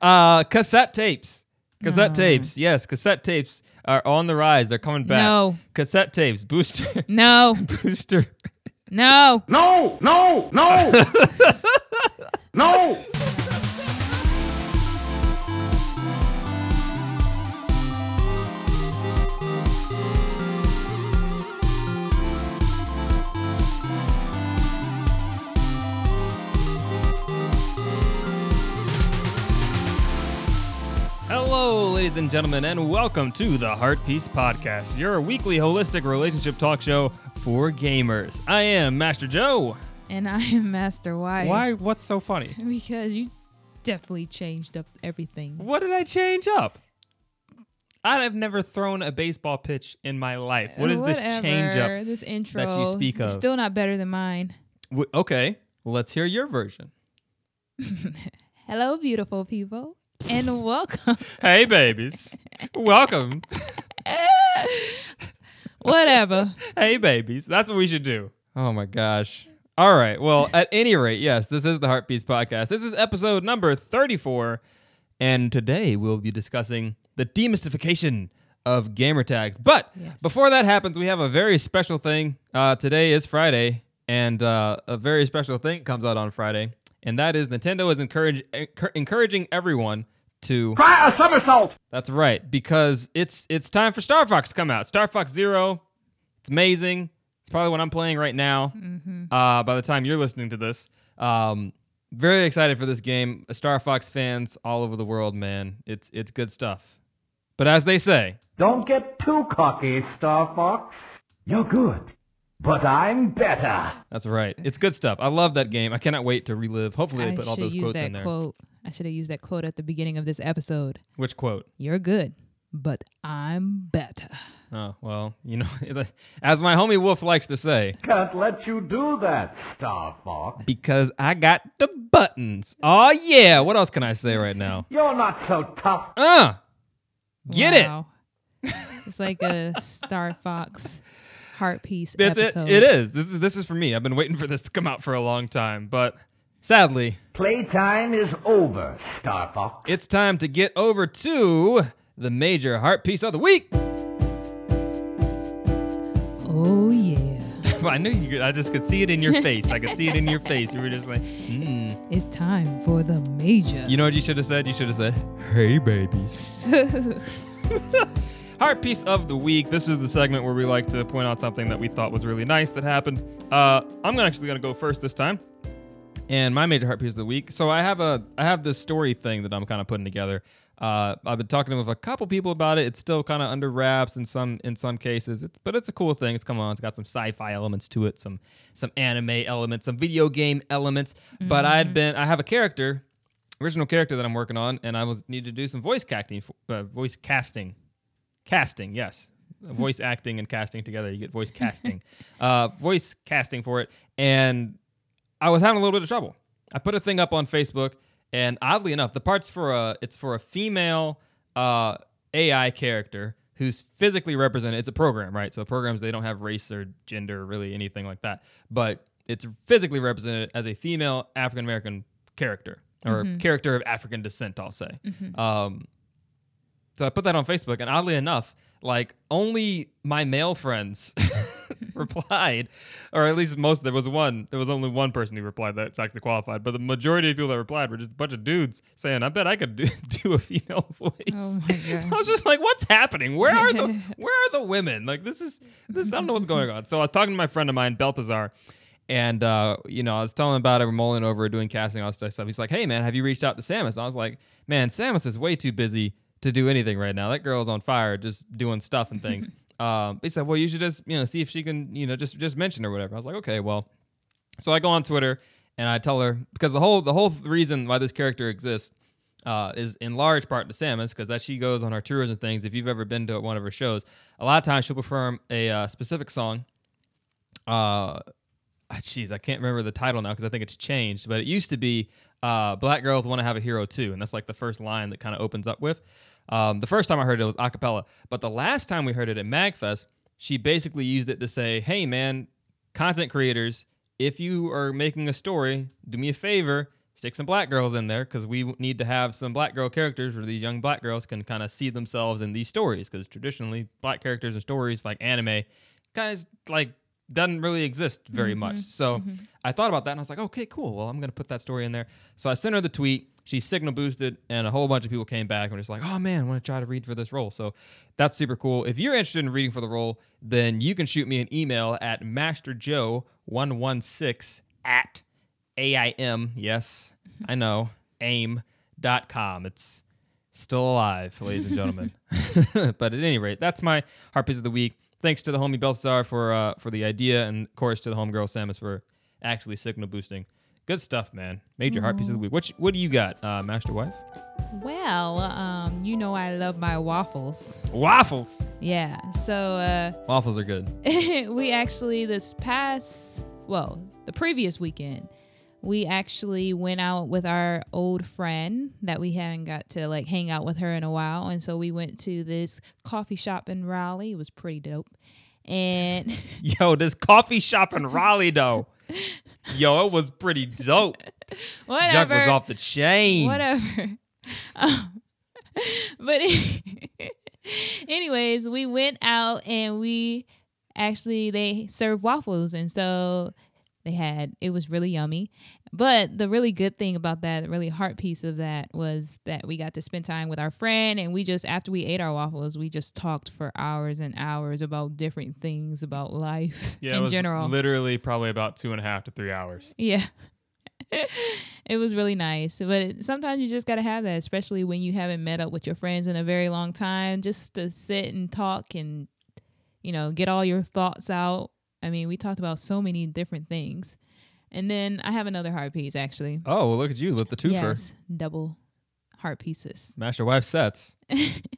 Cassette tapes. Cassette tapes. Yes, cassette tapes are on the rise. They're coming back. No. Cassette tapes. Booster. No. Booster. No. No. No. No. No. Hello, ladies and gentlemen, and welcome to the Heart Peace Podcast, your weekly holistic relationship talk show for gamers. I am Master Joe. And I am Master Wyatt. Why? What's so funny? Because you definitely changed up everything. What did I change up? I have never thrown a baseball pitch in my life. What is this change up? This intro that you speak of? Still not better than mine. Okay, let's hear your version. Hello, beautiful people. And welcome. Hey, babies. Welcome. Whatever. Hey, babies. That's what we should do. Oh, my gosh. All right. Well, at any rate, yes, this is the Heart Peace Podcast. This is episode number 34. And today we'll be discussing the demystification of gamer tags. But before that happens, we have a very special thing. Today is Friday, and a very special thing comes out on Friday. And that is Nintendo is encouraging everyone to try a somersault. That's right, because it's time for Star Fox to come out. Star Fox Zero, it's amazing. It's probably what I'm playing right now. Mm-hmm. By the time you're listening to this, very excited for this game. Star Fox fans all over the world, man, it's good stuff. But as they say, don't get too cocky, Star Fox. You're good. But I'm better. That's right. It's good stuff. I love that game. I cannot wait to relive. Hopefully, they put all those quotes in there. I should have used that quote at the beginning of this episode. Which quote? You're good, but I'm better. Oh, well, you know, as my homie Wolf likes to say, can't let you do that, Star Fox. Because I got the buttons. Oh, yeah. What else can I say right now? You're not so tough. Get it. It's like a Star Fox Heart Peace episode. It is. This is for me. I've been waiting for this to come out for a long time, but sadly, playtime is over, Star Fox. It's time to get over to the major Heart Peace of the week. Oh yeah. Well, I knew you could. I just could see it in your face. I could see it in your face. You were just like, It's time for the major. You know what you should have said? You should have said, hey babies. Heart Piece of the Week. This is the segment where we like to point out something that we thought was really nice that happened. I'm actually going to go first this time. And my major Heart Piece of the Week. So I have this story thing that I'm kind of putting together. I've been talking with a couple people about it. It's still kind of under wraps in some cases. But it's a cool thing. It's got some sci-fi elements to it, some anime elements, some video game elements. Mm-hmm. But I have a original character that I'm working on, and I need to do some voice casting. Casting, yes. Voice acting and casting together. You get voice casting. Voice casting for it. And I was having a little bit of trouble. I put a thing up on Facebook, and oddly enough, the part's for a female AI character who's physically represented. It's a program, right? So programs, they don't have race or gender or really anything like that. But it's physically represented as a female African-American character, or character of African descent, I'll say. Mm-hmm. So I put that on Facebook, and oddly enough, like, only my male friends replied, or at least most. There was only one person who replied that's actually qualified, but the majority of people that replied were just a bunch of dudes saying, I bet I could do a female voice. Oh my gosh. I was just like, what's happening? Where are the women? Like, this, I don't know what's going on. So I was talking to my friend of mine, Balthazar, and, I was telling him about it, we're mulling over, doing casting, all that stuff. He's like, hey man, have you reached out to Samus? And I was like, man, Samus is way too busy to do anything right now. That girl's on fire just doing stuff and things. He said, well, you should just, see if she can, just mention or whatever. I was like, okay, well. So I go on Twitter and I tell her, because the whole reason why this character exists is in large part to Samus, because that she goes on her tours and things. If you've ever been to one of her shows, a lot of times she'll perform a specific song. I can't remember the title now because I think it's changed, but it used to be Black Girls Want to Have a Hero Too, and that's like the first line that kind of opens up with. The first time I heard it was a cappella, but the last time we heard it at MAGFest, she basically used it to say, hey man, content creators, if you are making a story, do me a favor, stick some black girls in there because we need to have some black girl characters where these young black girls can kind of see themselves in these stories, because traditionally black characters and stories like anime kind of like doesn't really exist very much. So I thought about that and I was like, okay, cool. Well, I'm going to put that story in there. So I sent her the tweet. She signal boosted and a whole bunch of people came back and were just like, oh man, I want to try to read for this role. So that's super cool. If you're interested in reading for the role, then you can shoot me an email at masterjoe116@aim. Yes, I know. aim.com. It's still alive, ladies and gentlemen. But at any rate, that's my Heart Piece of the Week. Thanks to the homie Balthazar for the idea, and of course to the homegirl Samus for actually signal boosting. Good stuff, man. Major Heart Piece of the Week. What do you got, Master Wife? Well, you know I love my waffles. Waffles? Yeah. So waffles are good. We actually the previous weekend, we actually went out with our old friend that we hadn't got to like hang out with her in a while. And so we went to this coffee shop in Raleigh. It was pretty dope. And yo, this coffee shop in Raleigh though. Yo, it was pretty dope. Whatever. Junk was off the chain. Whatever. But anyways, we went out and they served waffles. And so it was really yummy. But the really good thing about that, the really heart piece of that, was that we got to spend time with our friend. And after we ate our waffles, we just talked for hours and hours about different things about life in general. Yeah, it was literally probably about 2.5 to 3 hours. Yeah. It was really nice. But sometimes you just got to have that, especially when you haven't met up with your friends in a very long time, just to sit and talk and, you know, get all your thoughts out. I mean, we talked about so many different things. And then I have another heart piece, actually. Oh, well, look at you. Lit the twofer. Yes, double heart pieces. Master Wife sets.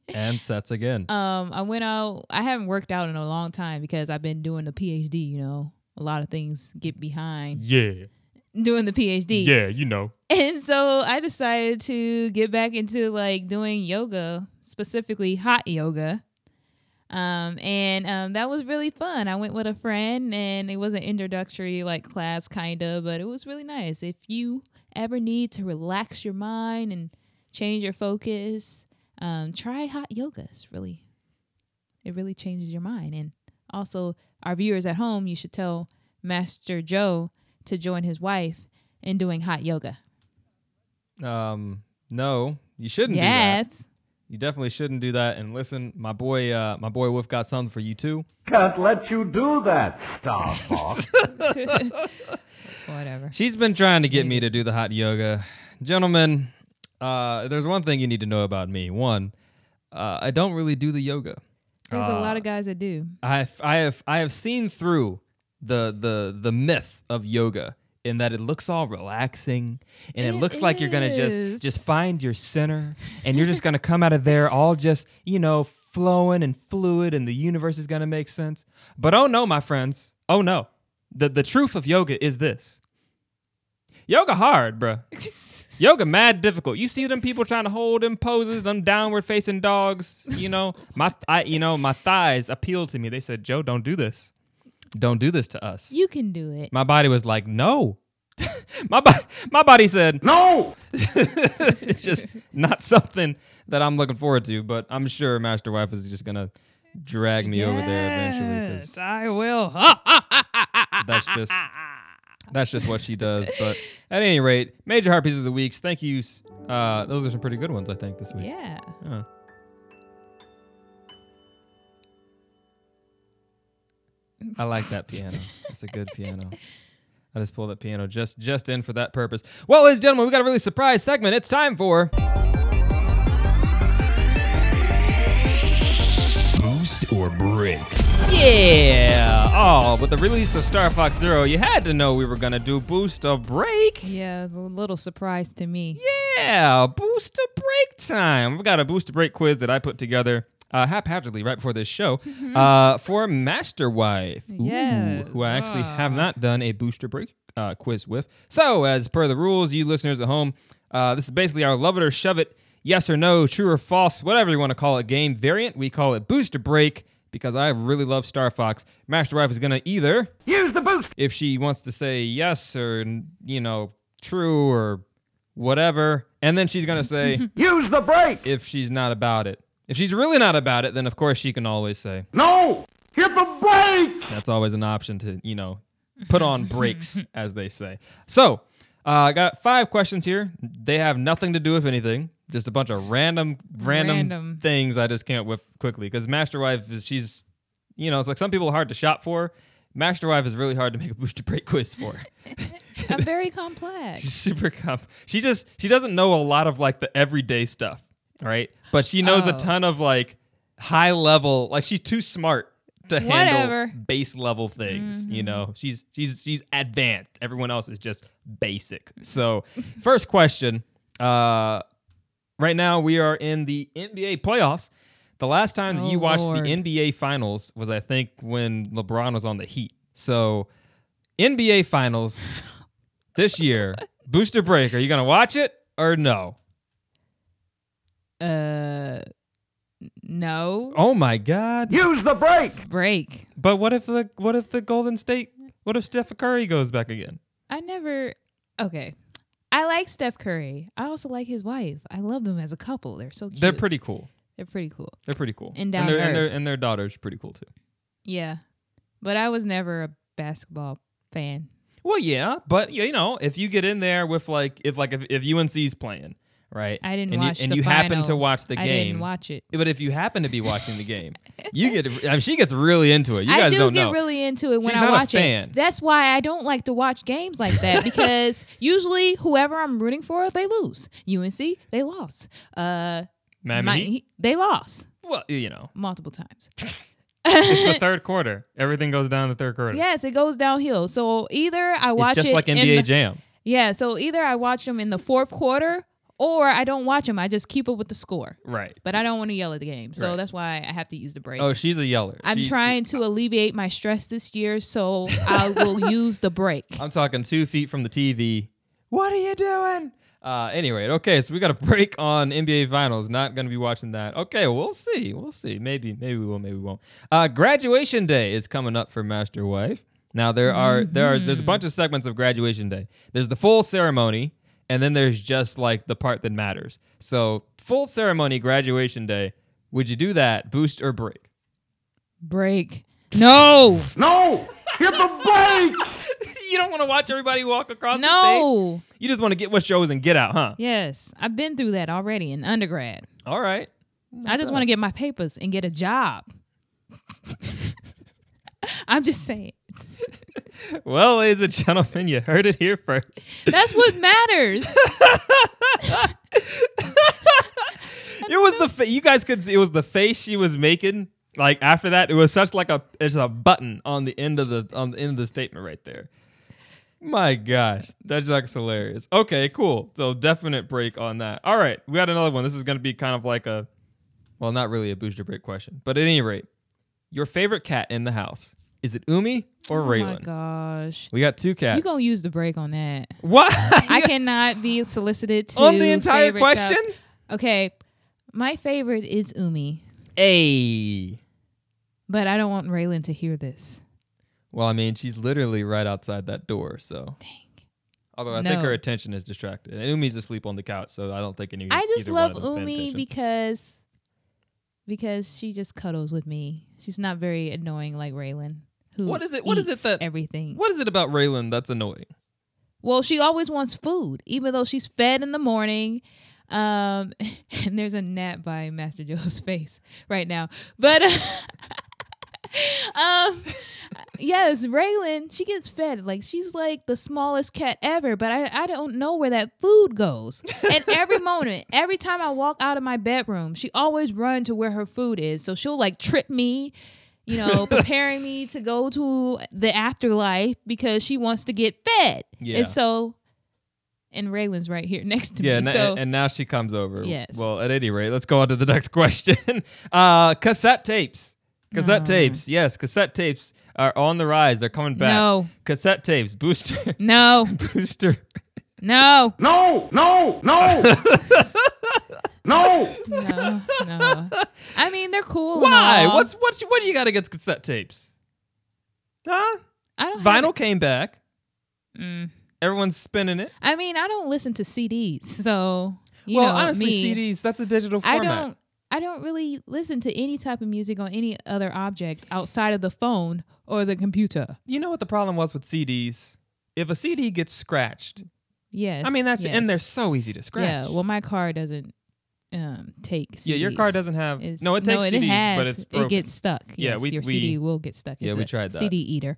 And sets again. I went out. I haven't worked out in a long time because I've been doing the PhD, you know. A lot of things get behind. Yeah. Doing the PhD. Yeah, you know. And so I decided to get back into, like, doing yoga, specifically hot yoga. That was really fun. I went with a friend and it was an introductory like class kind of, but it was really nice. If you ever need to relax your mind and change your focus, try hot yoga. It really changes your mind. And also our viewers at home, you should tell Master Joe to join his wife in doing hot yoga. No, you shouldn't do that. You definitely shouldn't do that. And listen, my boy Wolf got something for you too. Can't let you do that, Star Fox. Whatever. She's been trying to get me to do the hot yoga. Gentlemen, there's one thing you need to know about me. One, I don't really do the yoga. There's a lot of guys that do. I have seen through the myth of yoga. In that it looks all relaxing, and it looks like you're going to just find your center, and you're just going to come out of there all just, you know, flowing and fluid, and the universe is going to make sense. But oh no, my friends. Oh no. The truth of yoga is this. Yoga hard, bruh. Yoga mad difficult. You see them people trying to hold them poses, them downward facing dogs, you know. My thighs appealed to me. They said, Joe, don't do this. Don't do this to us. You can do it. My body was like, no. My body said, no. It's just not something that I'm looking forward to, but I'm sure Master Wife is just going to drag me over there eventually. Yes, I will. That's just what she does. But at any rate, major heart pieces of the week. Thank you. Those are some pretty good ones, I think, this week. Yeah. I like that piano. It's a good piano. I just pulled that piano just in for that purpose. Well, ladies and gentlemen, we got a really surprise segment. It's time for Boost or Brick. Yeah. Oh, with the release of Star Fox Zero, you had to know we were going to do Boost or Break. Yeah, it was a little surprise to me. Yeah, Boost or Break time. We've got a Boost or Break quiz that I put together haphazardly right before this show for Master Wife, who I actually have not done a Booster Break quiz with. So as per the rules, you listeners at home, this is basically our love it or shove it, yes or no, true or false, whatever you want to call it, game variant. We call it Booster Break because I really love Star Fox. Master Wife is going to either use the boost if she wants to say yes or, you know, true or whatever. And then she's going to say, use the brake, if she's not about it. If she's really not about it, then of course she can always say, no, hit the brake. That's always an option to, you know, put on brakes, as they say. So I got 5 questions here. They have nothing to do with anything. Just a bunch of random things I just came up with quickly. Because Master Wife, she's, you know, it's like some people are hard to shop for. Master Wife is really hard to make a booster break quiz for. I'm very complex. She's super complex. She doesn't know a lot of like the everyday stuff, all right? But she knows a ton of like high level. Like she's too smart to handle base level things. Mm-hmm. You know, she's advanced. Everyone else is just basic. So, first question. Right now, we are in the NBA playoffs. The last time that you watched the NBA Finals was, I think, when LeBron was on the Heat. So, NBA Finals this year, Booster Break, are you going to watch it or no? No. Oh, my God. Use the break. Break. But what if the Golden State, what if Steph Curry goes back again? Okay. I like Steph Curry. I also like his wife. I love them as a couple. They're so cute. They're pretty cool. And down earth. And their daughter's pretty cool, too. Yeah. But I was never a basketball fan. Well, yeah. But, you know, if you get in there with, like, if UNC's playing, right? I didn't watch the final. And you happen to watch the game. I didn't watch it. But if you happen to be watching the game, she gets really into it. You guys don't know. I do get really into it when I watch it. That's why I don't like to watch games like that, because usually whoever I'm rooting for, they lose. UNC, they lost. They lost. Well, you know. Multiple times. It's the third quarter. Everything goes down in the third quarter. Yes, it goes downhill. So either I watch it. It's just like NBA Jam. Yeah, so either I watch them in the fourth quarter or I don't watch them. I just keep up with the score. Right. But I don't want to yell at the game. So that's why I have to use the break. Oh, she's a yeller. She's trying to alleviate my stress this year, so I will use the break. I'm talking 2 feet from the TV. What are you doing? Anyway, okay, so we got a break on NBA Finals. Not going to be watching that. Okay, we'll see. Maybe we will, maybe we won't. Graduation Day is coming up for Master Wife. Now, there's a bunch of segments of Graduation Day. There's the full ceremony, and then there's just, like, the part that matters. So, full ceremony, Graduation Day. Would you do that, boost or break? Break. No! No! Hit the break! You don't want to watch everybody walk across the stage? No. You just want to get what shows and get out, huh? Yes. I've been through that already in undergrad. All right. I just want to get my papers and get a job. I'm just saying. Well, ladies and gentlemen, you heard it here first. That's what matters. It was you guys could see, it was the face she was making. Like after that, it was such like it's a button on the end of the statement right there. My gosh, that joke's hilarious. Okay, cool. So definite break on that. All right, we got another one. This is going to be kind of like not really a booster break question, but at any rate, your favorite cat in the house, is it Umi or Raylan? Oh my gosh, we got 2 cats. You gonna use the break on that? What? I cannot be solicited to on the entire question. Cat. Okay, my favorite is Umi. Hey. But I don't want Raylan to hear this. Well, I mean, she's literally right outside that door, so. Dang. Although I think her attention is distracted. And Umi's asleep on the couch, so I don't think any of us. I just love Umi because she just cuddles with me. She's not very annoying like Raylan. What is it about Raylan that's annoying? Well, she always wants food, even though she's fed in the morning. And there's a gnat by Master Joe's face right now. But yes, Raylan, she gets fed. Like she's like the smallest cat ever, but I don't know where that food goes. And every moment, every time I walk out of my bedroom, she always runs to where her food is. So she'll like trip me, you know, preparing me to go to the afterlife because she wants to get fed. Yeah. And so Raylan's right here next to me. Yeah, and now she comes over. Yes. Well, at any rate, let's go on to the next question. Cassette tapes. Yes, cassette tapes are on the rise. They're coming back. No. Cassette tapes. Booster. No. Booster. No. No. No. No. No. No. No. I mean, they're cool. Why? What do you got against cassette tapes? Huh? I don't. Vinyl came back. Mm. Everyone's spinning it. I mean, I don't listen to CDs, so honestly, CDs, that's a digital format. I don't really listen to any type of music on any other object outside of the phone or the computer. You know what the problem was with CDs? If a CD gets scratched. Yes. I mean, and they're so easy to scratch. Yeah, well, my car doesn't take CDs. Yeah, your car doesn't have... It takes CDs, but it's broken. It gets stuck. Yeah, yes, your CD will get stuck. Yeah, we tried that. CD eater.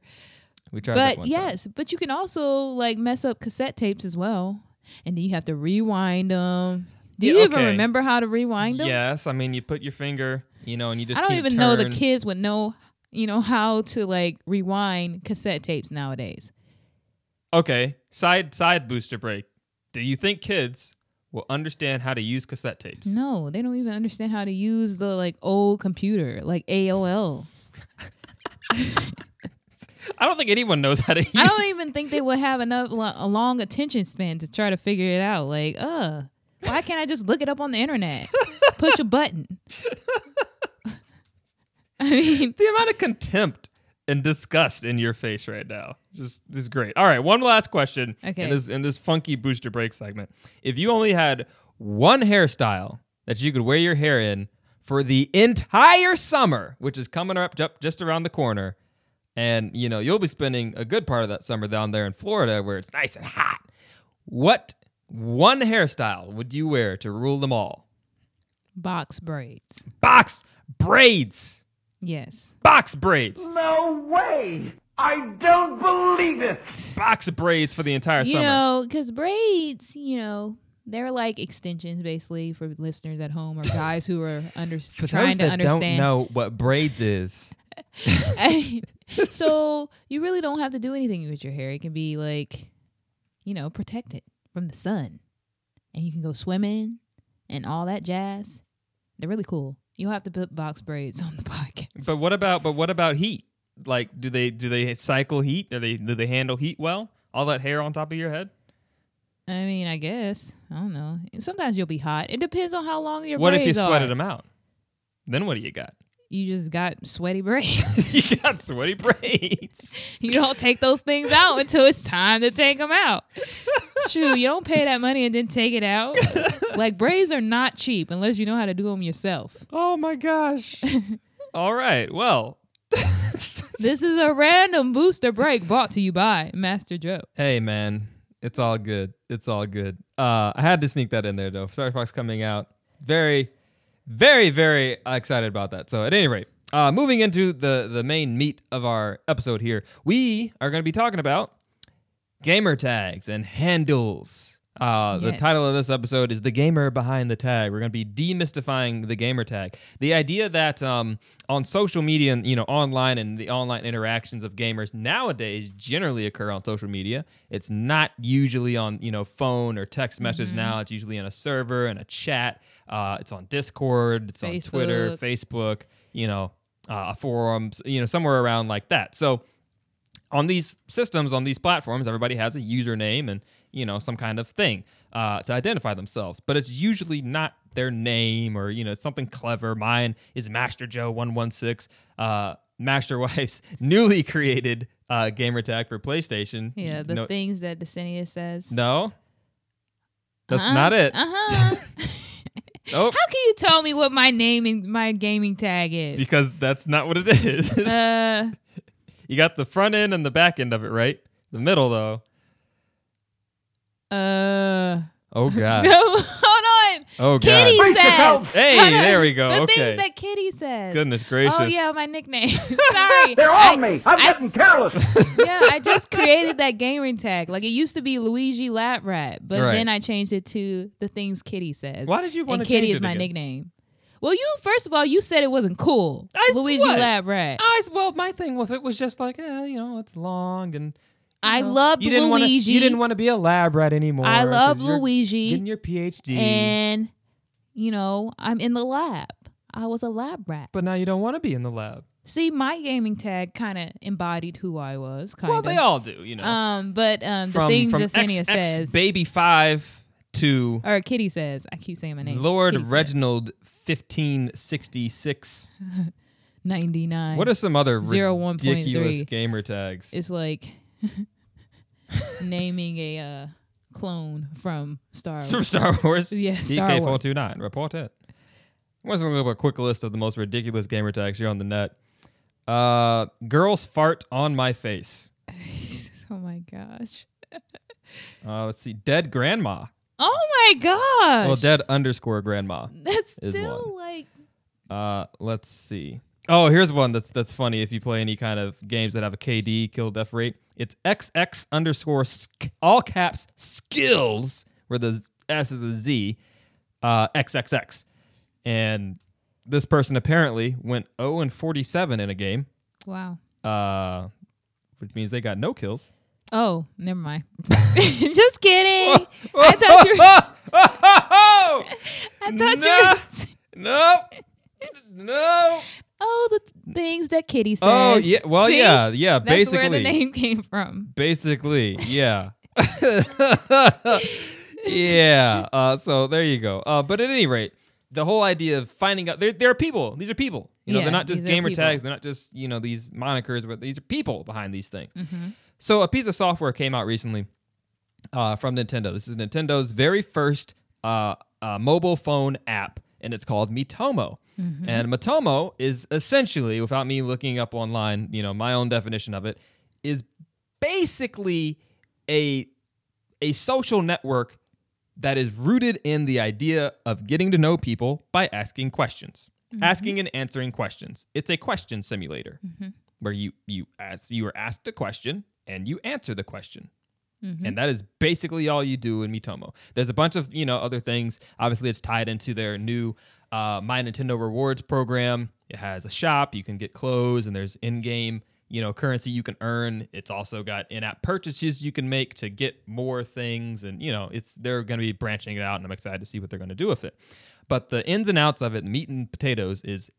We tried that one time. But you can also mess up cassette tapes as well. And then you have to rewind them. Do you even remember how to rewind them? Yes. I mean, you put your finger, and you just I don't even know the kids would know, how to rewind cassette tapes nowadays. Okay. Side booster break. Do you think kids will understand how to use cassette tapes? No, they don't even understand how to use the old computer, like AOL. I don't think anyone knows how to use it. I don't even think they would have enough a long attention span to try to figure it out. Why can't I just look it up on the internet? Push a button. I mean, the amount of contempt and disgust in your face right now just is great. All right, one last question in this funky booster break segment. If you only had one hairstyle that you could wear your hair in for the entire summer, which is coming up just around the corner, and you'll be spending a good part of that summer down there in Florida where it's nice and hot, what one hairstyle would you wear to rule them all? Box braids. Box braids. Yes. Box braids. No way. I don't believe it. Box braids for the entire summer. Because braids, they're like extensions, basically, for listeners at home or guys who are trying to understand. For those that don't know what braids is. So you really don't have to do anything with your hair. It can be protected from the sun, and you can go swimming and all that jazz. They're really cool. You'll have to put box braids on the podcast. But what about heat? Do they cycle heat? Do they handle heat well? All that hair on top of your head? I mean, I guess. I don't know. Sometimes you'll be hot. It depends on how long your braids are. What if you sweated them out? Then what do you got? You just got sweaty braids. You got sweaty braids. You don't take those things out until it's time to take them out. Shoot, you don't pay that money and then take it out. Braids are not cheap unless you know how to do them yourself. Oh, my gosh. All right. Well. This is a random booster break brought to you by Master Joe. Hey, man. It's all good. It's all good. I had to sneak that in there, though. Star Fox coming out. Very... very, very excited about that. So at any rate, moving into the main meat of our episode here, we are going to be talking about gamer tags and handles. Yes. The title of this episode is The Gamer Behind the Tag. We're going to be demystifying the gamer tag. The idea that on social media and online and the online interactions of gamers nowadays generally occur on social media. It's not usually on phone or text message now. It's usually in a server and a chat. It's on Discord. It's on Twitter, Facebook. Forums. Somewhere around like that. So on these systems, on these platforms, everybody has a username and some kind of thing to identify themselves, but it's usually not their name or something clever. Mine is Master Joe 116. Master Wife's newly created gamer tag for PlayStation. Yeah, the things that Desenia says. No, that's not it. Nope. How can you tell me what my name and my gaming tag is? Because that's not what it is. You got the front end and the back end of it right. The middle though. Oh God. Hold on. Oh God. Kitty says. Hey, there we go. The things that Kitty says. Goodness gracious. Oh yeah, my nickname. Sorry. They're on me. I'm getting careless. Yeah, I just created that gaming tag. It used to be Luigi Lab Rat, but then I changed it to the things Kitty says. Why did you want to change it? And Kitty is my nickname. Well, you said it wasn't cool. Luigi Lab Rat. My thing with it was just it's long and. I loved Luigi. You didn't want to be a lab rat anymore. I love Luigi. Getting your PhD. And, I'm in the lab. I was a lab rat. But now you don't want to be in the lab. See, my gaming tag kind of embodied who I was. Kinda. Well, they all do, the thing Desenia says. Baby 5 to... Or Kitty says. I keep saying my name. Lord Kitty Reginald says. 1566. 99. What are some other ridiculous gamer tags? It's naming a clone from Star Wars. From Star Wars? Yes, yeah, DK429, report it. Let's look up a quick list of the most ridiculous gamer tags here on the net. Girls fart on my face. Oh, my gosh. Let's see. Dead grandma. Oh, my gosh. Well, dead underscore grandma. That's still like... let's see. Oh, here's one that's funny. If you play any kind of games that have a KD, kill death rate, it's XX underscore all caps skills, where the S is a Z, XXX. And this person apparently went 0-47 in a game. Wow. Which means they got no kills. Oh, never mind. Just kidding. Whoa, I thought you were... I thought you were... No. Oh, the things that Kitty says. Oh, yeah. Well, see? Yeah. That's basically where the name came from. Basically, yeah. Yeah. So there you go. But at any rate, the whole idea of finding out there are people. These are people. They're not just gamer tags. They're not just these monikers. But these are people behind these things. Mm-hmm. So a piece of software came out recently from Nintendo. This is Nintendo's very first mobile phone app, and it's called Miitomo. Mm-hmm. And Miitomo is essentially, without me looking up online, my own definition of it, is basically a social network that is rooted in the idea of getting to know people by asking questions, mm-hmm. asking and answering questions. It's a question simulator mm-hmm. where you are asked a question and you answer the question. Mm-hmm. And that is basically all you do in Miitomo. There's a bunch of, other things. Obviously, it's tied into their new My Nintendo Rewards program. It has a shop. You can get clothes, and there's in-game, currency you can earn. It's also got in-app purchases you can make to get more things. And, they're going to be branching it out, and I'm excited to see what they're going to do with it. But the ins and outs of it, meat and potatoes, is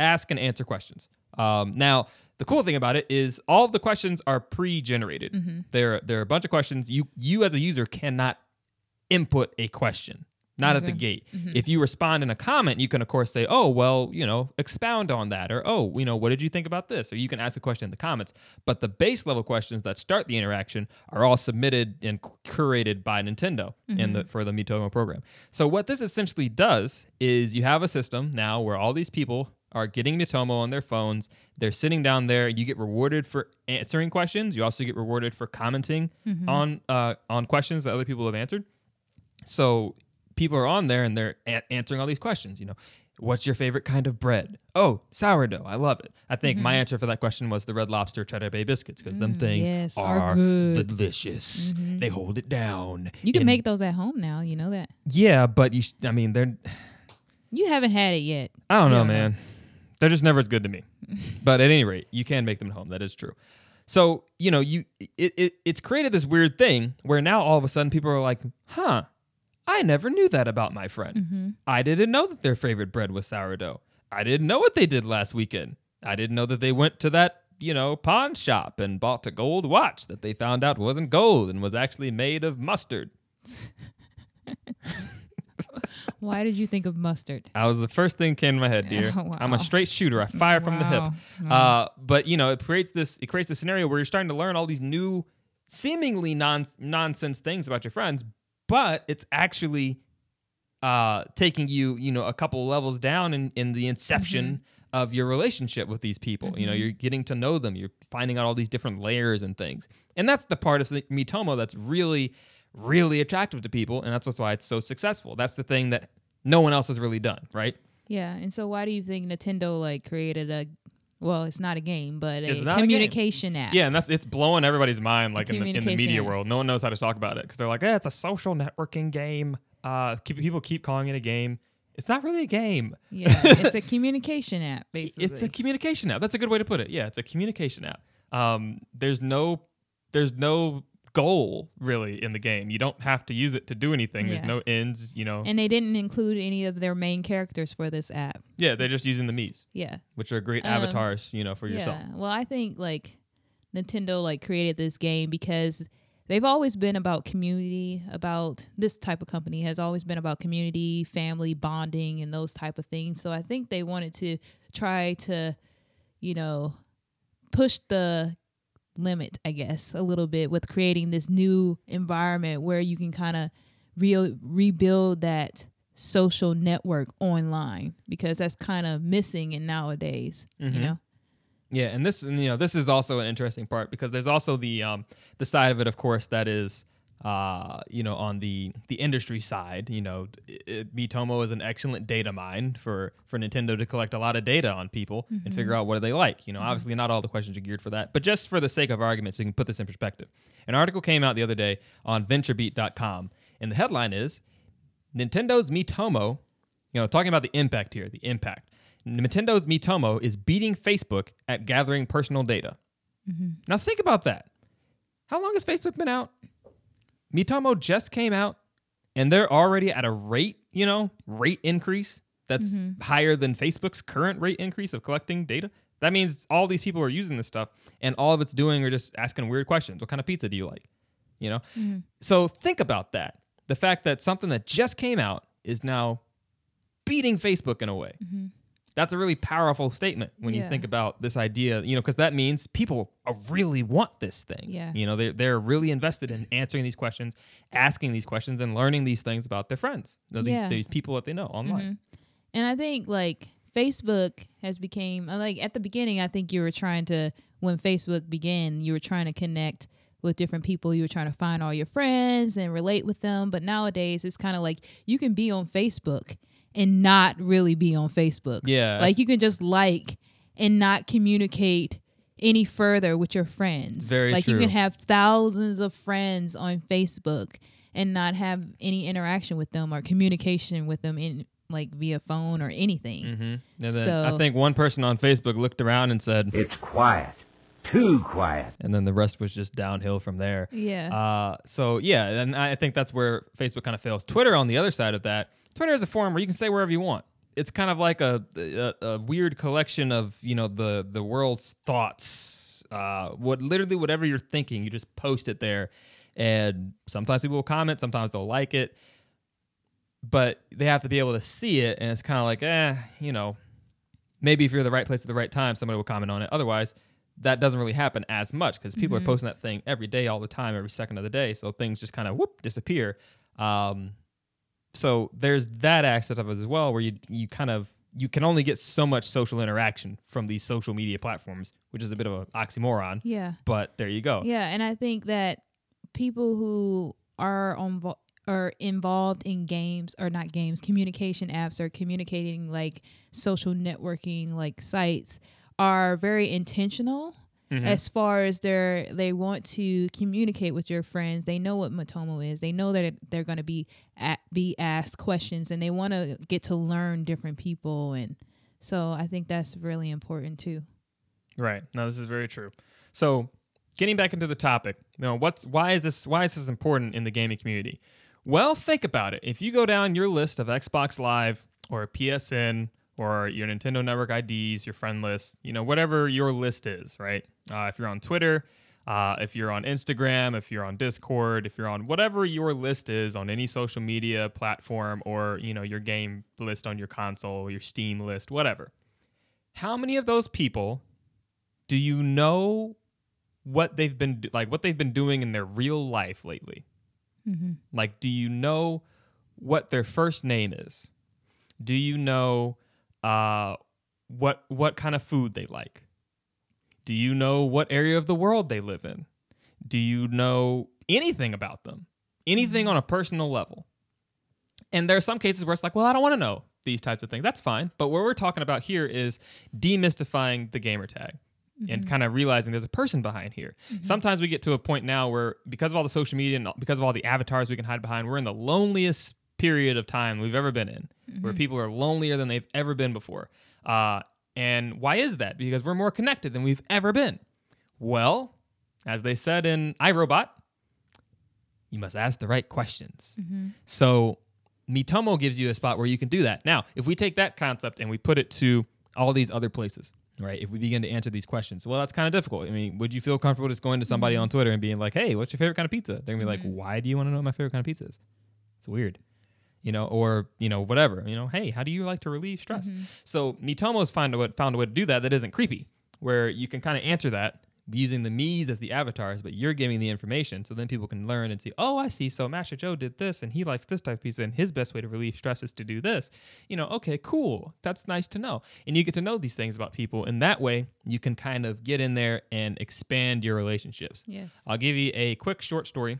ask and answer questions. Now, the cool thing about it is all of the questions are pre-generated. Mm-hmm. There are a bunch of questions. You as a user cannot input a question, not at the gate. Mm-hmm. If you respond in a comment, you can, of course, say, oh, well, expound on that. Or, oh, what did you think about this? Or you can ask a question in the comments. But the base level questions that start the interaction are all submitted and curated by Nintendo mm-hmm. for the Miitomo program. So what this essentially does is you have a system now where all these people are getting Miitomo on their phones. They're sitting down there. You get rewarded for answering questions. You also get rewarded for commenting mm-hmm. on questions that other people have answered. So people are on there and they're answering all these questions. What's your favorite kind of bread? Oh, sourdough. I love it. I think mm-hmm. my answer for that question was the Red Lobster Cheddar Bay biscuits because them things are good. Delicious. Mm-hmm. They hold it down. You can make those at home now. You know that. Yeah, but they're. You haven't had it yet. I don't know, man. They're just never as good to me. But at any rate, you can make them at home. That is true. So, it's created this weird thing where now all of a sudden people are like, huh, I never knew that about my friend. Mm-hmm. I didn't know that their favorite bread was sourdough. I didn't know what they did last weekend. I didn't know that they went to that, pawn shop and bought a gold watch that they found out wasn't gold and was actually made of mustard. Why did you think of mustard? I was the first thing came to my head, dear. Oh, wow. I'm a straight shooter. I fire from the hip. Wow. But it creates this scenario where you're starting to learn all these new, seemingly nonsense things about your friends, but it's actually taking you, a couple levels down in the inception mm-hmm. of your relationship with these people. Mm-hmm. You're getting to know them. You're finding out all these different layers and things, and that's the part of Miitomo that's really attractive to people, and that's why it's so successful. That's the thing that no one else has really done, right? Yeah, and so why do you think Nintendo created it's not a game, but a communication app? Yeah, and it's blowing everybody's mind in the media world. No one knows how to talk about it because they're like, it's a social networking game. People keep calling it a game. It's not really a game. Yeah, it's a communication app, basically. It's a communication app. That's a good way to put it. Yeah, it's a communication app. There's no goal really in the game. You don't have to use it to do anything. Yeah. There's no ends, And they didn't include any of their main characters for this app. Yeah, they're just using the Miis. Yeah. Which are great avatars, for yourself. Yeah. Well, I think Nintendo created this game because they've always been about community, about this type of company has always been about community, family, bonding, and those type of things. So I think they wanted to try to, push the limit, I guess, a little bit with creating this new environment where you can kind of rebuild that social network online, because that's kind of missing in nowadays, you know? Yeah, and this, you know, this is also an interesting part, because there's also the side of it, of course, that is, you know, on the industry side. You know, Miitomo is an excellent data mine for Nintendo to collect a lot of data on people and figure out what do they like. You know, obviously not all the questions are geared for that, but just for the sake of argument, so you can put this in perspective. An article came out the other day on VentureBeat.com, and the headline is Nintendo's Miitomo, you know, talking about the impact here, the impact. Nintendo's Miitomo is beating Facebook at gathering personal data. Now think about that. How long has Facebook been out? Miitomo just came out, and they're already at a rate, you know, rate increase that's higher than Facebook's current rate increase of collecting data. That means all these people are using this stuff, and all of it's doing are just asking weird questions. What kind of pizza do you like? You know? So think about that. The fact that something that just came out is now beating Facebook in a way. That's a really powerful statement when you think about this idea, you know, because that means people really want this thing. You know, they're really invested in answering these questions, asking these questions, and learning these things about their friends, these people that they know online. And I think, like, Facebook has became, like, at the beginning, I think you were trying to, when Facebook began, you were trying to connect with different people. You were trying to find all your friends and relate with them. But nowadays, it's kind of like you can be on Facebook and not really be on Facebook. Like, you can just like and not communicate any further with your friends. Very true. You can have thousands of friends on Facebook and not have any interaction with them or communication with them in, like, via phone or anything. And then I think one person on Facebook looked around and said, "It's quiet. Too quiet." And then the rest was just downhill from there. So yeah, and I think that's where Facebook kind of fails. Twitter, on the other side of that, Twitter is a forum where you can say wherever you want. It's kind of like a weird collection of, you know, the world's thoughts. Literally whatever you're thinking, you just post it there. And sometimes people will comment, sometimes they'll like it, but they have to be able to see it. And it's kind of like, you know, maybe if you're in the right place at the right time, somebody will comment on it. Otherwise, that doesn't really happen as much, because people are posting that thing every day, all the time, every second of the day. So things just kind of disappear. So there's that aspect of it as well, where you kind of, you can only get so much social interaction from these social media platforms, which is a bit of an oxymoron. But there you go. And I think that people who are involved in games, or not games, communication apps, or communicating, like, social networking, like, sites, are very intentional as far as they want to communicate with your friends. They know what Miitomo is. They know that they're going to be asked questions, and they want to get to learn different people. And so I think that's really important too. Right. No, this is very true. So getting back into the topic, you know, why is this important in the gaming community? Well, think about it. If you go down your list of Xbox Live or PSN or your Nintendo Network IDs, your friend list, you know, whatever your list is, right? If you're on Twitter, if you're on Instagram, if you're on Discord, if you're on whatever your list is on any social media platform, or, you know, your game list on your console, your Steam list, whatever. How many of those people do you know what they've been doing in their real life lately? Like, do you know what their first name is? Do you know what kind of food they like? Do you know what area of the world they live in? Do you know anything about them? Anything on a personal level? And there are some cases where it's like, well, I don't want to know these types of things. That's fine. But what we're talking about here is demystifying the gamer tag and kind of realizing there's a person behind here. Sometimes we get to a point now where, because of all the social media and because of all the avatars we can hide behind, we're in the loneliest period of time we've ever been in, where people are lonelier than they've ever been before. And why is that? Because we're more connected than we've ever been. Well, as they said in iRobot, you must ask the right questions. So Miitomo gives you a spot where you can do that. Now, if we take that concept and we put it to all these other places, right? If we begin to answer these questions, well, that's kind of difficult. I mean, would you feel comfortable just going to somebody on Twitter and being like, "Hey, what's your favorite kind of pizza?" They're gonna be like, "Why do you want to know what my favorite kind of pizza is? It's weird." You know, or, you know, whatever, you know, "Hey, how do you like to relieve stress?" So Miitomo's found a way to do that isn't creepy, where you can kind of answer that using the me's as the avatars, but you're giving the information, so then people can learn and see, oh, I see, so Master Joe did this, and he likes this type of pizza, and his best way to relieve stress is to do this. You know, okay, cool. That's nice to know. And you get to know these things about people, and that way you can kind of get in there and expand your relationships. Yes. I'll give you a quick short story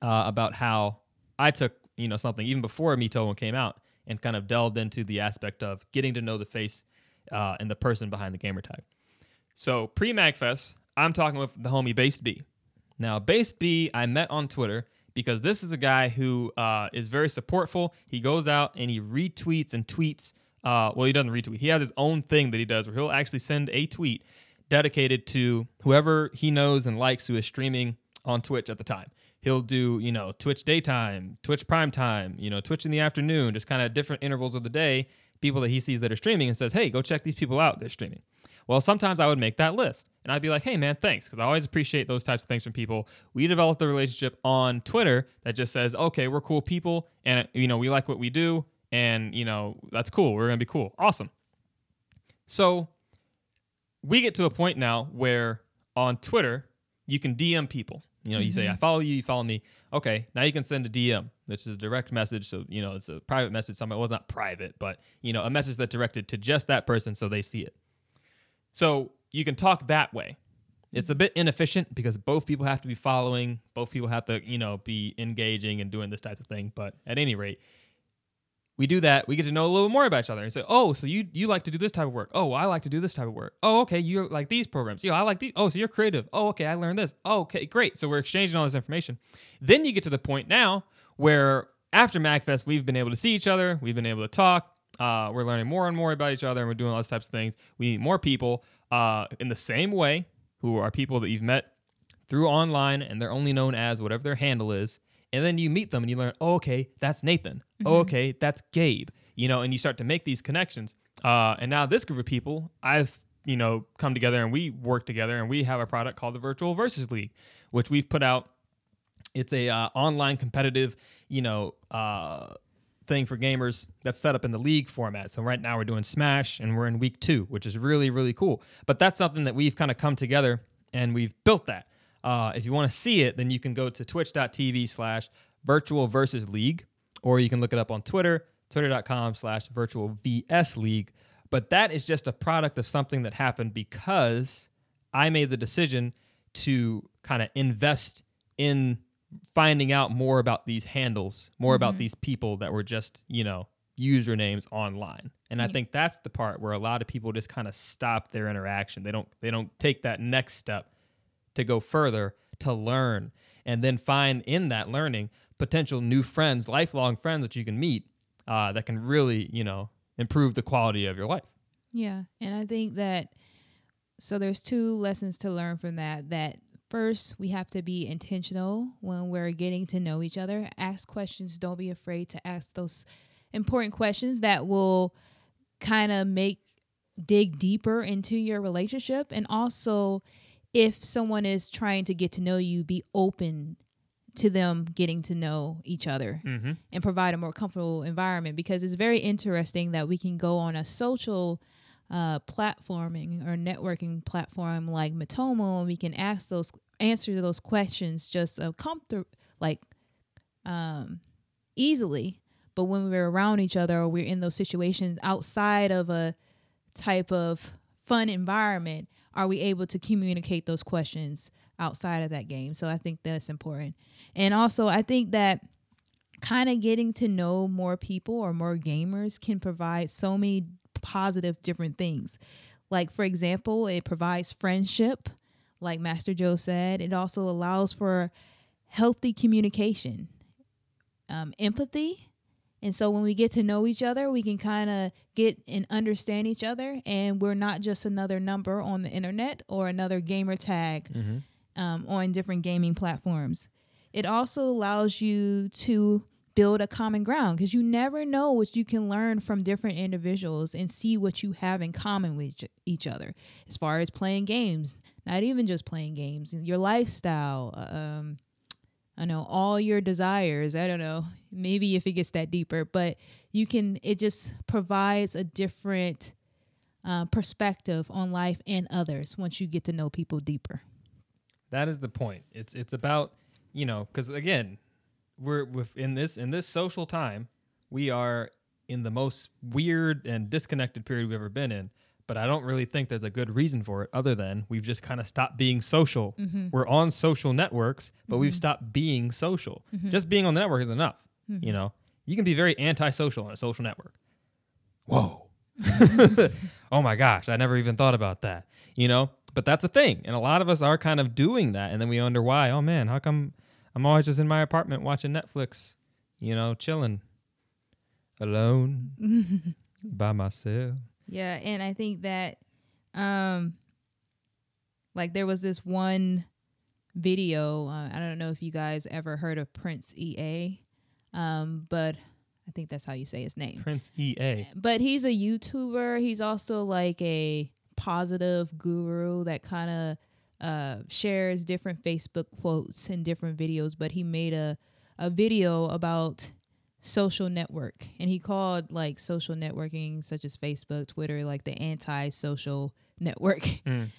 about how I took, you know, something even before Miitomo came out and kind of delved into the aspect of getting to know the face and the person behind the gamer tag. So pre-MAGFest, I'm talking with the homie Base B. Now, Base B, I met on Twitter because this is a guy who is very supportful. He goes out and he retweets and tweets. Well, he doesn't retweet. He has his own thing that he does where he'll actually send a tweet dedicated to whoever he knows and likes who is streaming on Twitch at the time. He'll do, you know, Twitch daytime, Twitch prime time, you know, Twitch in the afternoon, just kind of different intervals of the day, people that he sees that are streaming and says, hey, go check these people out. They're streaming. Well, sometimes I would make that list, and I'd be like, hey, man, thanks, because I always appreciate those types of things from people. We developed a relationship on Twitter that just says, okay, we're cool people, and, you know, we like what we do, and, you know, that's cool. We're going to be cool. Awesome. So we get to a point now where on Twitter, you can DM people. You know, you say, I follow you follow me. Okay, now you can send a DM, which is a direct message. So, you know, it's a private message. Somebody, well, it's not private, but, you know, a message that's directed to just that person so they see it. So you can talk that way. It's a bit inefficient because both people have to be following. Both people have to, you know, be engaging and doing this type of thing. But at any rate, we do that. We get to know a little more about each other and say, oh, so you like to do this type of work. Oh, well, I like to do this type of work. Oh, okay. You like these programs. You know, I like these. Oh, so you're creative. Oh, okay. I learned this. Oh, okay. Great. So we're exchanging all this information. Then you get to the point now where after MAGFest, we've been able to see each other. We've been able to talk. We're learning more and more about each other, and we're doing all those types of things. We meet more people in the same way who are people that you've met through online, and they're only known as whatever their handle is. And then you meet them, and you learn, oh, okay, that's Nathan. Mm-hmm. Oh, okay, that's Gabe. You know, and you start to make these connections. And now this group of people, I've, you know, come together, and we work together, and we have a product called the Virtual Versus League, which we've put out. It's a online competitive, you know, thing for gamers that's set up in the league format. So right now we're doing Smash, and we're in week 2, which is really, really cool. But that's something that we've kind of come together and we've built that. If you want to see it, then you can go to twitch.tv/virtualversusleague, or you can look it up on Twitter, twitter.com/virtualvsleague. But that is just a product of something that happened because I made the decision to kind of invest in finding out more about these handles, more about these people that were just, you know, usernames online. And I think that's the part where a lot of people just kind of stop their interaction. They don't take that next step to go further, to learn, and then find in that learning potential new friends, lifelong friends that you can meet that can really, you know, improve the quality of your life. Yeah. And I think that, so there's 2 lessons to learn from that. First, we have to be intentional when we're getting to know each other. Ask questions. Don't be afraid to ask those important questions that will kind of dig deeper into your relationship. And also, if someone is trying to get to know you, be open to them getting to know each other and provide a more comfortable environment, because it's very interesting that we can go on a social platforming or networking platform like Miitomo, and we can answer those questions just easily. But when we're around each other, or we're in those situations outside of a type of fun environment, are we able to communicate those questions outside of that game? So I think that's important. And also, I think that kind of getting to know more people or more gamers can provide so many positive different things. Like, for example, it provides friendship, like Master Joe said. It also allows for healthy communication, empathy. And so when we get to know each other, we can kind of get and understand each other, and we're not just another number on the internet or another gamer tag on different gaming platforms. It also allows you to build a common ground, because you never know what you can learn from different individuals and see what you have in common with each other as far as playing games, not even just playing games, your lifestyle, I know, all your desires. I don't know, maybe if it gets that deeper, but it just provides a different perspective on life and others once you get to know people deeper. That is the point. It's about, you know, because again, we're within this social time, we are in the most weird and disconnected period we've ever been in. But I don't really think there's a good reason for it other than we've just kind of stopped being social. Mm-hmm. We're on social networks, but mm-hmm. we've stopped being social. Mm-hmm. Just being on the network is enough. Mm-hmm. You know, you can be very antisocial on a social network. Whoa. Oh my gosh, I never even thought about that. You know, but that's a thing. And a lot of us are kind of doing that. And then we wonder why, oh man, how come I'm always just in my apartment watching Netflix, you know, chilling alone by myself. Yeah, and I think that, like, there was this one video. I don't know if you guys ever heard of Prince EA, but I think that's how you say his name. Prince EA. But he's a YouTuber. He's also, like, a positive guru that kind of shares different Facebook quotes and different videos. But he made a video about social network, and he called like social networking such as Facebook, Twitter, like the anti-social network. And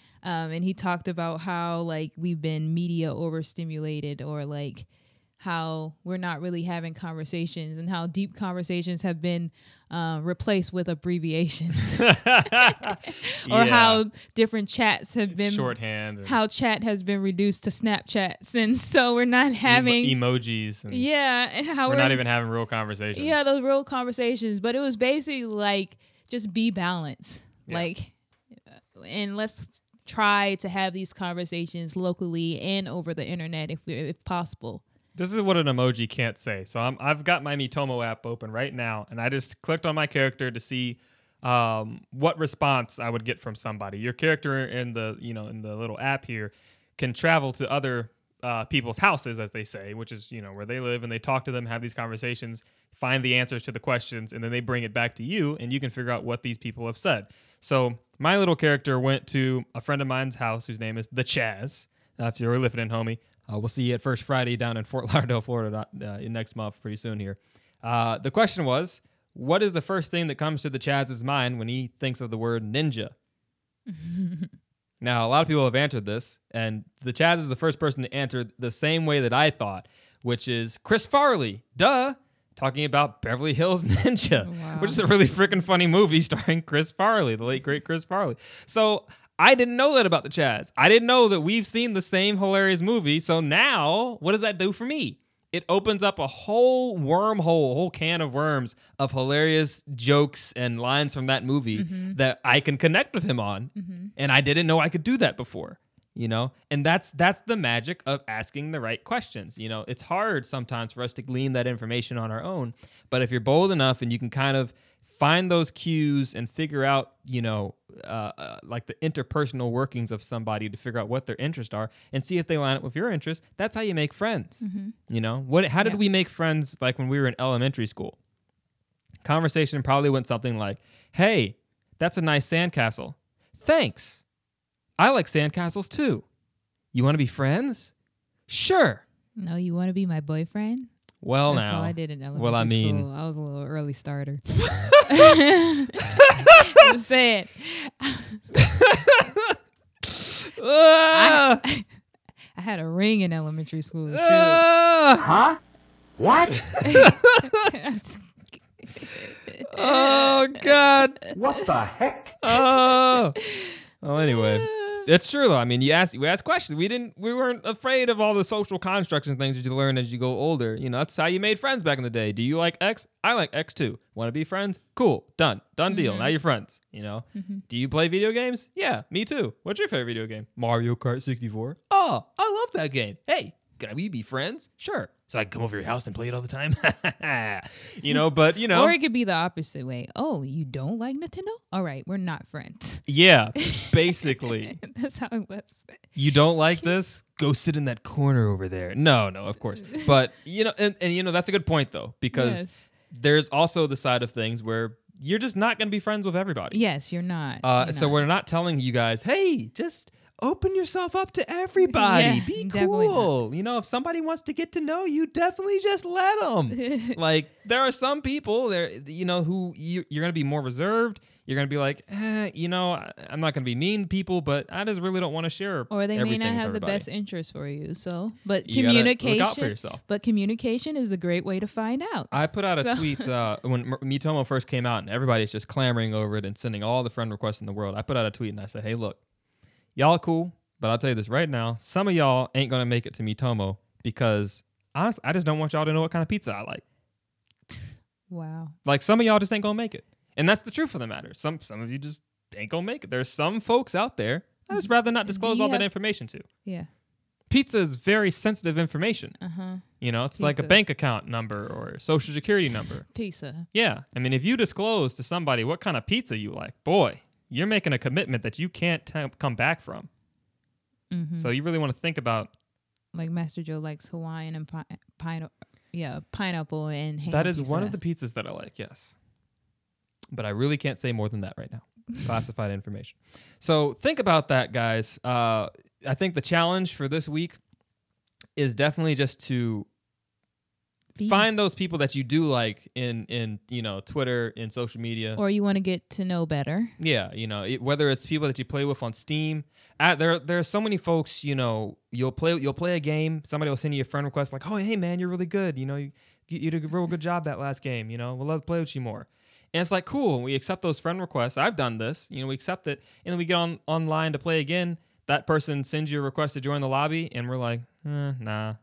he talked about how like we've been media overstimulated, or like how we're not really having conversations, and how deep conversations have been replaced with abbreviations or how different chats have been shorthand, how chat has been reduced to Snapchats. And so we're not having emojis. And and how we're not even having real conversations. Yeah. Those real conversations. But it was basically like, just be balanced. Yeah. Like, and let's try to have these conversations locally and over the internet if possible. This is what an emoji can't say. So I've got my Miitomo app open right now, and I just clicked on my character to see what response I would get from somebody. Your character in the little app here can travel to other people's houses, as they say, which is where they live, and they talk to them, have these conversations, find the answers to the questions, and then they bring it back to you, and you can figure out what these people have said. So my little character went to a friend of mine's house whose name is The Chaz. If you're listening, homie. We'll see you at First Friday down in Fort Lauderdale, Florida, next month, pretty soon here. The question was, what is the first thing that comes to the Chaz's mind when he thinks of the word ninja? Now, a lot of people have answered this, and the Chaz is the first person to answer the same way that I thought, which is Chris Farley, duh, talking about Beverly Hills Ninja, which is a really freaking funny movie starring Chris Farley, the late, great Chris Farley. So I didn't know that about the Chaz. I didn't know that we've seen the same hilarious movie. So now, what does that do for me? It opens up a whole wormhole, a whole can of worms of hilarious jokes and lines from that movie that I can connect with him on. Mm-hmm. And I didn't know I could do that before, And that's the magic of asking the right questions. You know, it's hard sometimes for us to glean that information on our own. But if you're bold enough and you can kind of find those cues and figure out, like the interpersonal workings of somebody to figure out what their interests are and see if they line up with your interests. That's how you make friends. Mm-hmm. How did we make friends like when we were in elementary school? Conversation probably went something like, hey, that's a nice sandcastle. Thanks. I like sandcastles too. You want to be friends? Sure. No, you want to be my boyfriend? Well, that's how I did in elementary school. I was a little early starter. I'm sad. I had a ring in elementary school. Too. Huh? What? Oh, God. What the heck? Oh. Well, anyway. It's true though. I mean, we asked questions. We weren't afraid of all the social constructs and things that you learn as you go older. That's how you made friends back in the day. Do you like X? I like X too. Want to be friends? Cool. Done deal. Now you're friends. Do you play video games? Yeah, me too. What's your favorite video game? Mario Kart 64. Oh, I love that game. Hey, can we be friends? Sure. So I come over your house and play it all the time. Or it could be the opposite way. Oh, you don't like Nintendo? All right, we're not friends. Yeah, basically. That's how it was. You don't like this? Go sit in that corner over there. No, of course. But, that's a good point, though, because there's also the side of things where you're just not going to be friends with everybody. Yes, you're not. So we're not telling you guys, hey, just open yourself up to everybody. Yeah, be cool. Not. If somebody wants to get to know you, definitely just let them. Like, there are some people there, who you're going to be more reserved. you're going to be like, you know, I'm not going to be mean to people, but I just really don't want to share. Or they may not have the best interest for you. So, but you communication, look out for yourself. But communication is a great way to find out. I put out a tweet when Miitomo first came out and everybody's just clamoring over it and sending all the friend requests in the world. I put out a tweet and I said, hey, look, y'all cool, but I'll tell you this right now. Some of y'all ain't going to make it to Miitomo because honestly, I just don't want y'all to know what kind of pizza I like. Wow. Like some of y'all just ain't going to make it. And that's the truth of the matter. Some of you just ain't going to make it. There's some folks out there I'd just rather not disclose all that information to. Yeah. Pizza is very sensitive information. Uh-huh. You know, it's like a bank account number or social security number. Pizza. Yeah. I mean, if you disclose to somebody what kind of pizza you like, boy, you're making a commitment that you can't come back from. Mm-hmm. So you really want to think about... Like Master Joe likes Hawaiian and pineapple and ham. That is pizza. One of the pizzas that I like, yes. But I really can't say more than that right now. Classified information. So think about that, guys. I think the challenge for this week is definitely just to find those people that you do like in you know, Twitter, in social media. Or you want to get to know better. Yeah, you know, whether it's people that you play with on Steam. There are so many folks, you know, you'll play a game, somebody will send you a friend request like, oh, hey, man, you're really good. You know, you did a real good job that last game. You know, we'll love to play with you more. And it's like, cool, we accept those friend requests. I've done this. You know, we accept it. And then we get online to play again. That person sends you a request to join the lobby. And we're like, nah.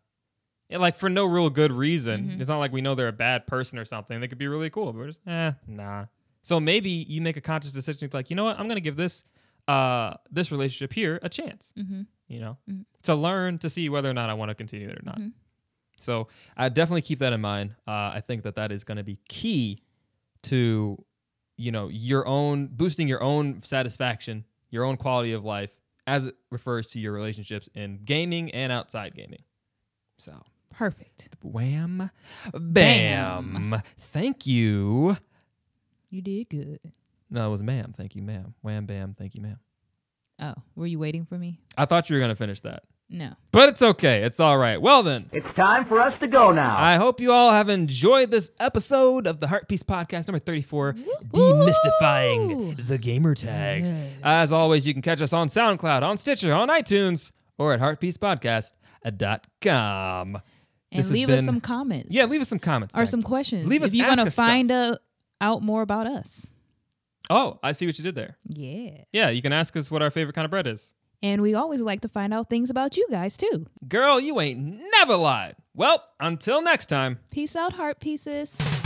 And like for no real good reason. Mm-hmm. It's not like we know they're a bad person or something. They could be really cool. But we're just, nah. So maybe you make a conscious decision. Like, you know what? I'm going to give this relationship here a chance. Mm-hmm. You know, to learn, to see whether or not I want to continue it or not. Mm-hmm. So I definitely keep that in mind. I think that is going to be key to, you know, your own boosting your own satisfaction, your own quality of life as it refers to your relationships in gaming and outside gaming. So perfect. Wham, bam. Thank you. You did good. No, it was ma'am. Thank you, ma'am. Wham, bam. Thank you, ma'am. Oh, were you waiting for me? I thought you were going to finish that. No. But it's okay. It's all right. Well, then. It's time for us to go now. I hope you all have enjoyed this episode of the Heart Peace Podcast, number 34, Demystifying the Gamer Tags. Yes. As always, you can catch us on SoundCloud, on Stitcher, on iTunes, or at heartpeacepodcast.com. And leave us some comments. Yeah, leave us some comments. Or some questions. Leave us if you want to find out more about us. Oh, I see what you did there. Yeah. Yeah, you can ask us what our favorite kind of bread is. And we always like to find out things about you guys, too. Girl, you ain't never lied. Well, until next time. Peace out, heart pieces.